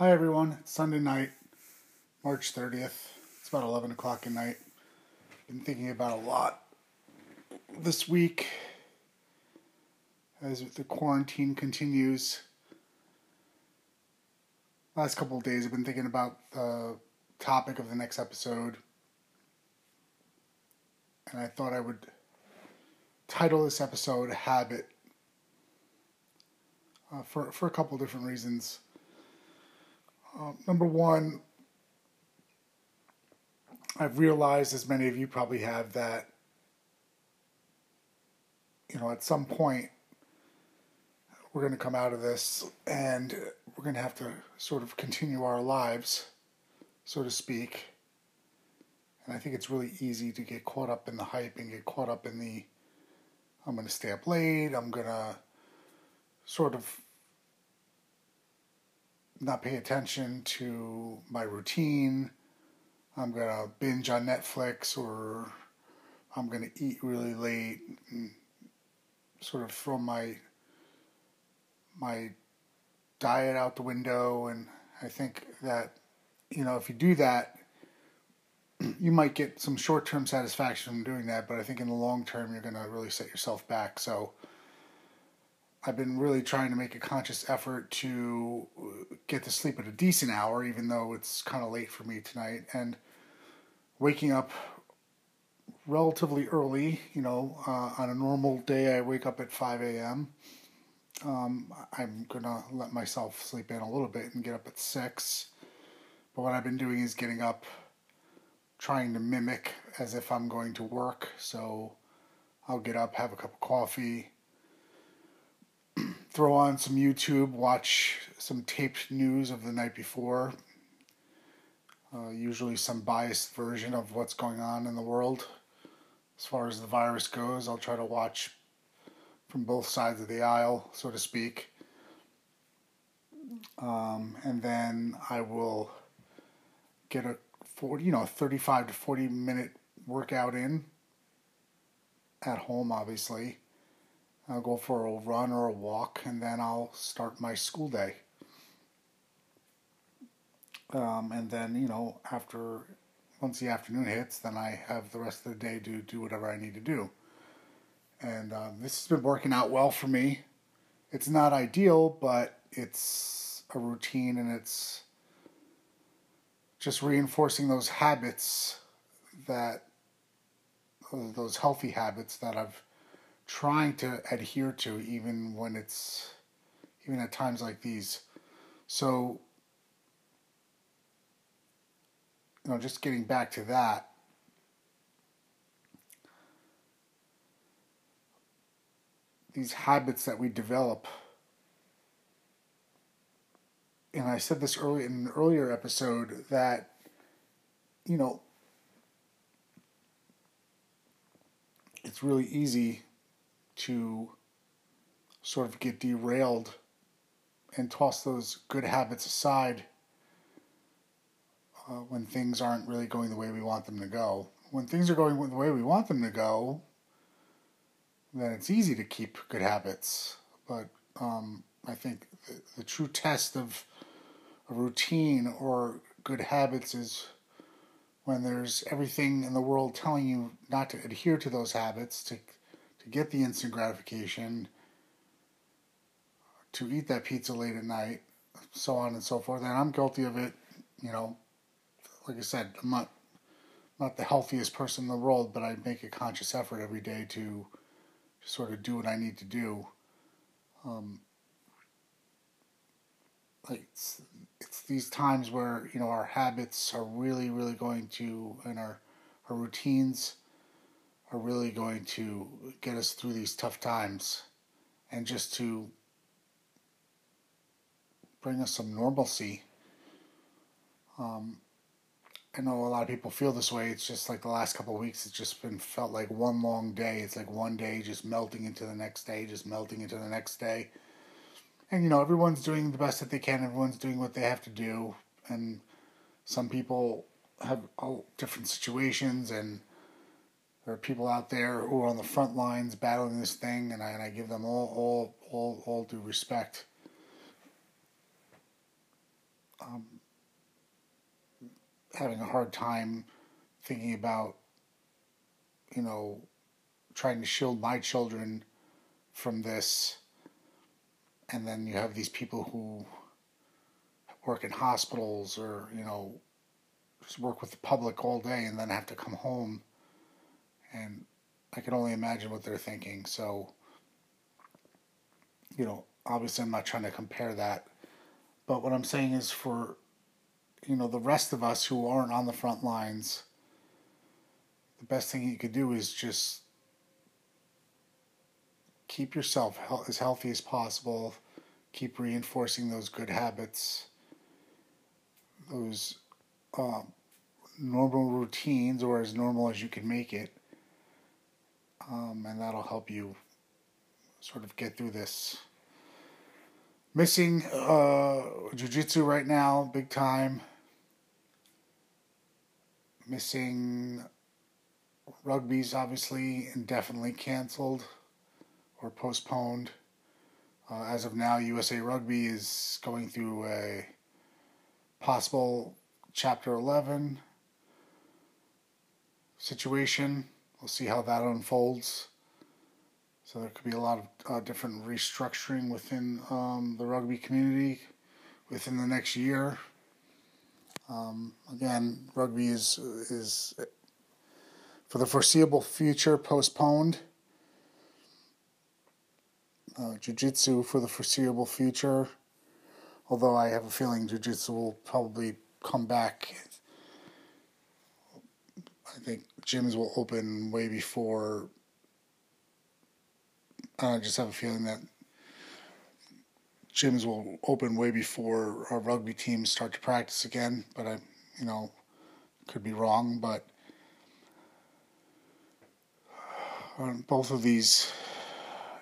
Hi everyone, it's Sunday night, March 30th. It's about 11 o'clock at night. Been thinking about a lot this week as the quarantine continues. Last couple of days I've been thinking about the topic of the next episode, and I thought I would title this episode Habit for a couple different reasons. Number one, I've realized, as many of you probably have, that at some point we're going to come out of this and we're going to have to sort of continue our lives, so to speak. And I think it's really easy to get caught up in the hype and get caught up in the I'm going to stay up late, I'm going to sort of not pay attention to my routine, I'm going to binge on Netflix, or I'm going to eat really late and sort of throw my diet out the window. And I think that, if you do that, you might get some short-term satisfaction from doing that, but I think in the long term, you're going to really set yourself back. So I've been really trying to make a conscious effort to get to sleep at a decent hour, even though it's kind of late for me tonight, and waking up relatively early. On a normal day, I wake up at 5 a.m. I'm going to let myself sleep in a little bit and get up at 6. But what I've been doing is getting up, trying to mimic as if I'm going to work. So I'll get up, have a cup of coffee, throw on some YouTube, watch some taped news of the night before, usually some biased version of what's going on in the world. As far as the virus goes, I'll try to watch from both sides of the aisle, so to speak. And then I will get a 35 to 40 minute workout in at home, obviously. I'll go for a run or a walk, and then I'll start my school day. And then, once the afternoon hits, then I have the rest of the day to do whatever I need to do. And this has been working out well for me. It's not ideal, but it's a routine, and it's just reinforcing those habits those healthy habits that I've trying to adhere to, even at times like these. So, just getting back to that, these habits that we develop, and I said this early in an earlier episode that, it's really easy to sort of get derailed and toss those good habits aside when things aren't really going the way we want them to go. When things are going the way we want them to go, then it's easy to keep good habits. But I think the true test of a routine or good habits is when there's everything in the world telling you not to adhere to those habits, to get the instant gratification, to eat that pizza late at night, so on and so forth. And I'm guilty of it, like I said, I'm not the healthiest person in the world, but I make a conscious effort every day to sort of do what I need to do. It's these times where, our habits are really, really going to, and our routines are really going to get us through these tough times, and just to bring us some normalcy. I know a lot of people feel this way. It's just like the last couple of weeks, it's just felt like one long day. It's like one day just melting into the next day, just melting into the next day. And, everyone's doing the best that they can. Everyone's doing what they have to do. And some people have all different situations, and there are people out there who are on the front lines battling this thing, and I give them all due respect. having a hard time thinking about, you know, trying to shield my children from this. And then you have these people who work in hospitals or, you know, just work with the public all day and then have to come home. And I can only imagine what they're thinking. So, you know, obviously I'm not trying to compare that. But what I'm saying is for, you know, the rest of us who aren't on the front lines, the best thing you could do is just keep yourself as healthy as possible. Keep reinforcing those good habits, those normal routines, or as normal as you can make it. And that'll help you sort of get through this. Missing jiu-jitsu right now, big time. Missing rugby's obviously indefinitely canceled or postponed. As of now, USA Rugby is going through a possible Chapter 11 situation. We'll see how that unfolds. So there could be a lot of different restructuring within the rugby community within the next year. Again, rugby is for the foreseeable future postponed. Jiu-jitsu for the foreseeable future, although I have a feeling jiu-jitsu will probably come back. I think gyms will open way before. I just have a feeling that gyms will open way before our rugby teams start to practice again, but I, you know, could be wrong. But both of these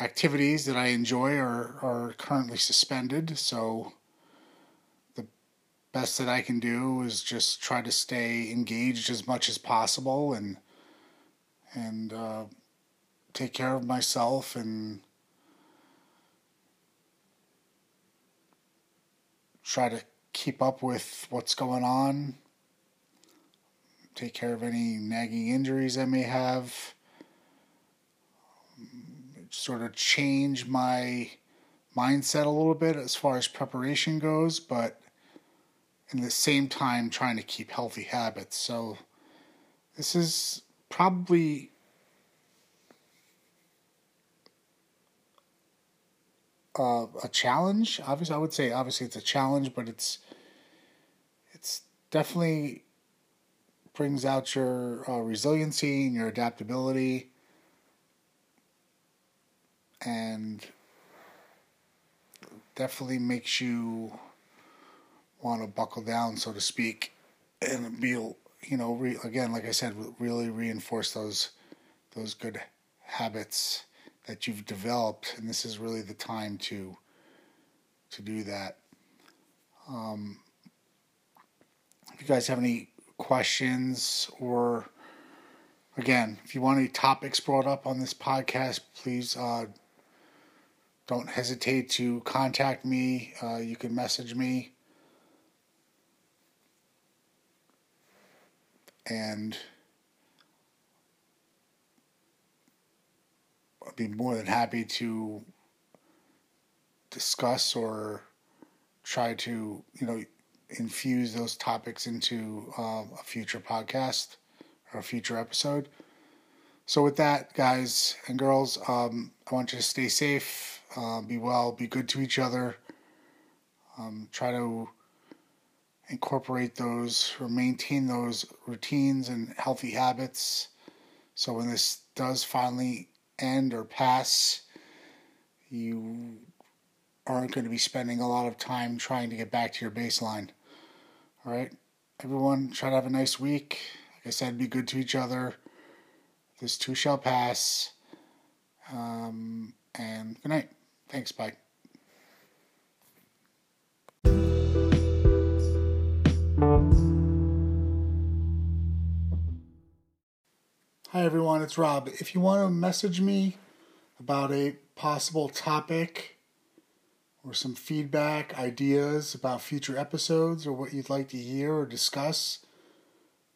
activities that I enjoy are currently suspended, so the best that I can do is just try to stay engaged as much as possible and take care of myself and try to keep up with what's going on, take care of any nagging injuries I may have, sort of change my mindset a little bit as far as preparation goes, but in the same time trying to keep healthy habits. So this is probably a challenge. Obviously, I would say obviously it's a challenge, but it's definitely brings out your resiliency and your adaptability, and definitely makes you want to buckle down, so to speak, and be, you know, again, like I said, really reinforce those good habits that you've developed, and this is really the time to do that. If you guys have any questions, or again, if you want any topics brought up on this podcast, please don't hesitate to contact me. You can message me, and I'd be more than happy to discuss or try to, you know, infuse those topics into a future podcast or a future episode. So with that, guys and girls, I want you to stay safe, be well, be good to each other. Try to incorporate those or maintain those routines and healthy habits. So when this does finally end or pass, you aren't going to be spending a lot of time trying to get back to your baseline. All right, everyone, try to have a nice week. Like I said, be good to each other. This too shall pass. And good night. Thanks, bye. Hi, everyone. It's Rob. If you want to message me about a possible topic or some feedback, ideas about future episodes or what you'd like to hear or discuss,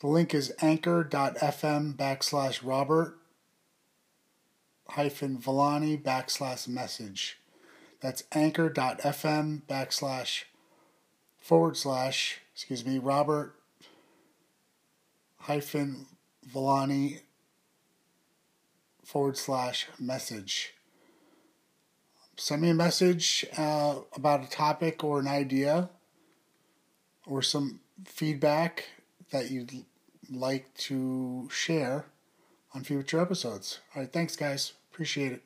the link is anchor.fm/Robert-Villani/message. That's anchor.fm// Robert-Villani/message. Send me a message about a topic or an idea or some feedback that you'd like to share on future episodes. All right, thanks, guys. Appreciate it.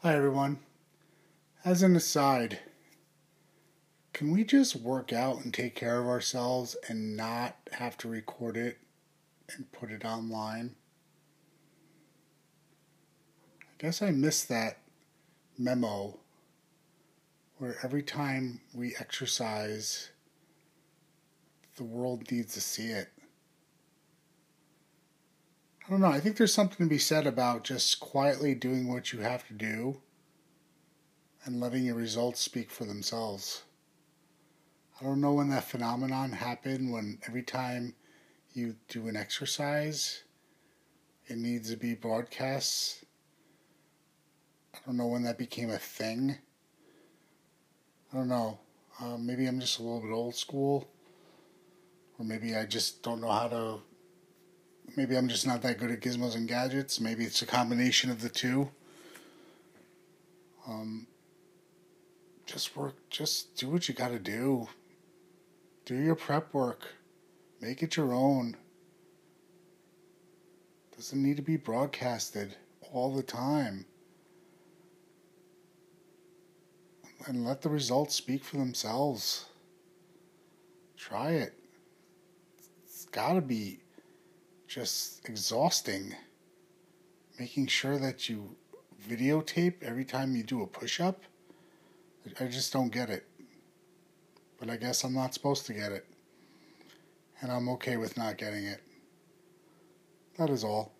Hi, everyone. As an aside, can we just work out and take care of ourselves and not have to record it and put it online? I guess I missed that memo where every time we exercise, the world needs to see it. I don't know. I think there's something to be said about just quietly doing what you have to do and letting your results speak for themselves. I don't know when that phenomenon happened when every time you do an exercise, it needs to be broadcast. I don't know when that became a thing. I don't know. Maybe I'm just a little bit old school, or maybe I just don't know how to. Maybe I'm just not that good at gizmos and gadgets. Maybe it's a combination of the two. Just work. Just do what you got to do. Do your prep work. Make it your own. Doesn't need to be broadcasted all the time. And let the results speak for themselves. Try it. It's got to be just exhausting, making sure that you videotape every time you do a push-up. I just don't get it, but I guess I'm not supposed to get it, and I'm okay with not getting it. That is all.